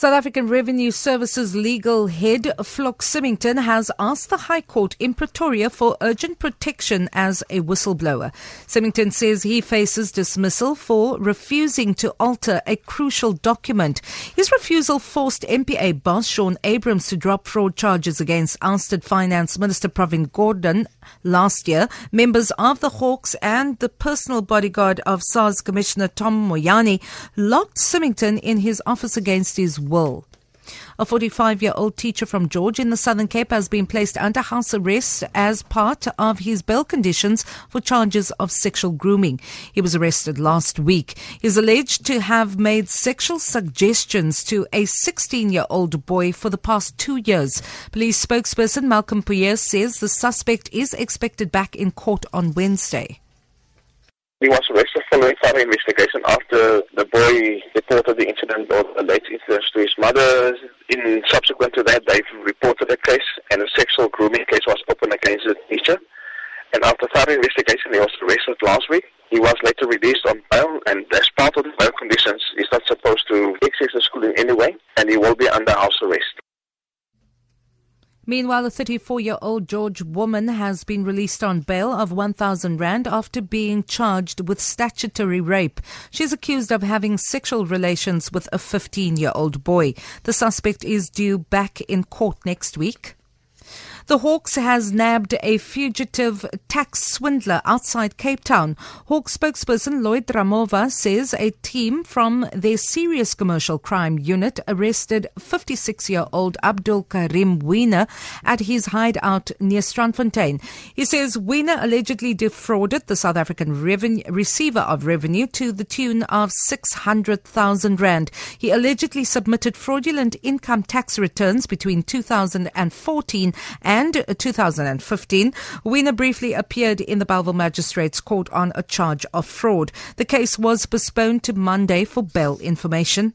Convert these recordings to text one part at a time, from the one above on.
South African Revenue Services legal head Vlok Symington has asked the High Court in Pretoria for urgent protection as a whistleblower. Symington says he faces dismissal for refusing to alter a crucial document. His refusal forced MPA boss Sean Abrams to drop fraud charges against ousted Finance Minister Pravin Gordhan last year, members of the Hawks and the personal bodyguard of SARS Commissioner Tom Moyane locked Symington in his office against his will. A 45-year-old teacher from George in the Southern Cape has been placed under house arrest as part of his bail conditions for charges of sexual grooming. He was arrested last week. He is alleged to have made sexual suggestions to a 16-year-old boy for the past 2 years. Police spokesperson Malcolm Puyere says the suspect is expected back in court on Wednesday. He was arrested following further investigation after the boy reported the incident or alleged incidents to his mother. In subsequent to that, they reported a case, and a sexual grooming case was opened against the teacher. And after further investigation, he was arrested last week. He was later released on bail, and as part of the bail conditions, he's not supposed to access the school in any way, and he will be under house arrest. Meanwhile, a 34-year-old George woman has been released on bail of 1,000 rand after being charged with statutory rape. She's accused of having sexual relations with a 15-year-old boy. The suspect is due back in court next week. The Hawks has nabbed a fugitive tax swindler outside Cape Town. Hawks spokesperson Lloyd Ramova says a team from their serious commercial crime unit arrested 56-year-old Abdul Karim Wiener at his hideout near Strandfontein. He says Wiener allegedly defrauded the South African receiver of revenue to the tune of 600,000 rand. He allegedly submitted fraudulent income tax returns between 2014 and 2015. Wiener briefly appeared in the Bellville Magistrate's Court on a charge of fraud. The case was postponed to Monday for bail information.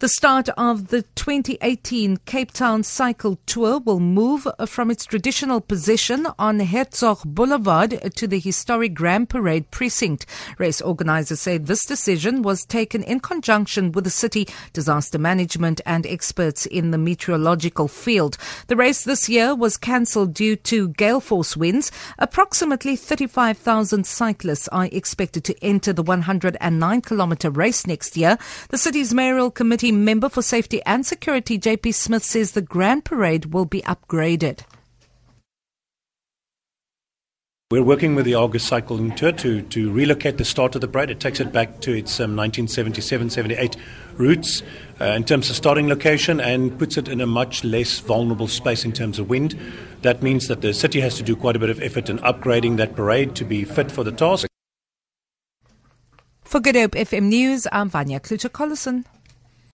The start of the 2018 Cape Town Cycle Tour will move from its traditional position on Herzog Boulevard to the historic Grand Parade Precinct. Race organisers say this decision was taken in conjunction with the city, disaster management and experts in the meteorological field. The race this year was cancelled due to gale force winds. Approximately 35,000 cyclists are expected to enter the 109-kilometre race next year. The city's mayoral committee member for safety and security J.P. Smith says the Grand Parade will be upgraded. We're working with the August Cycling Tour to relocate the start of the parade. It takes it back to its 1977-78 roots in terms of starting location, and puts it in a much less vulnerable space in terms of wind. That means that the city has to do quite a bit of effort in upgrading that parade to be fit for the task. For Good Hope FM News, I'm Vanya Kluter Collison.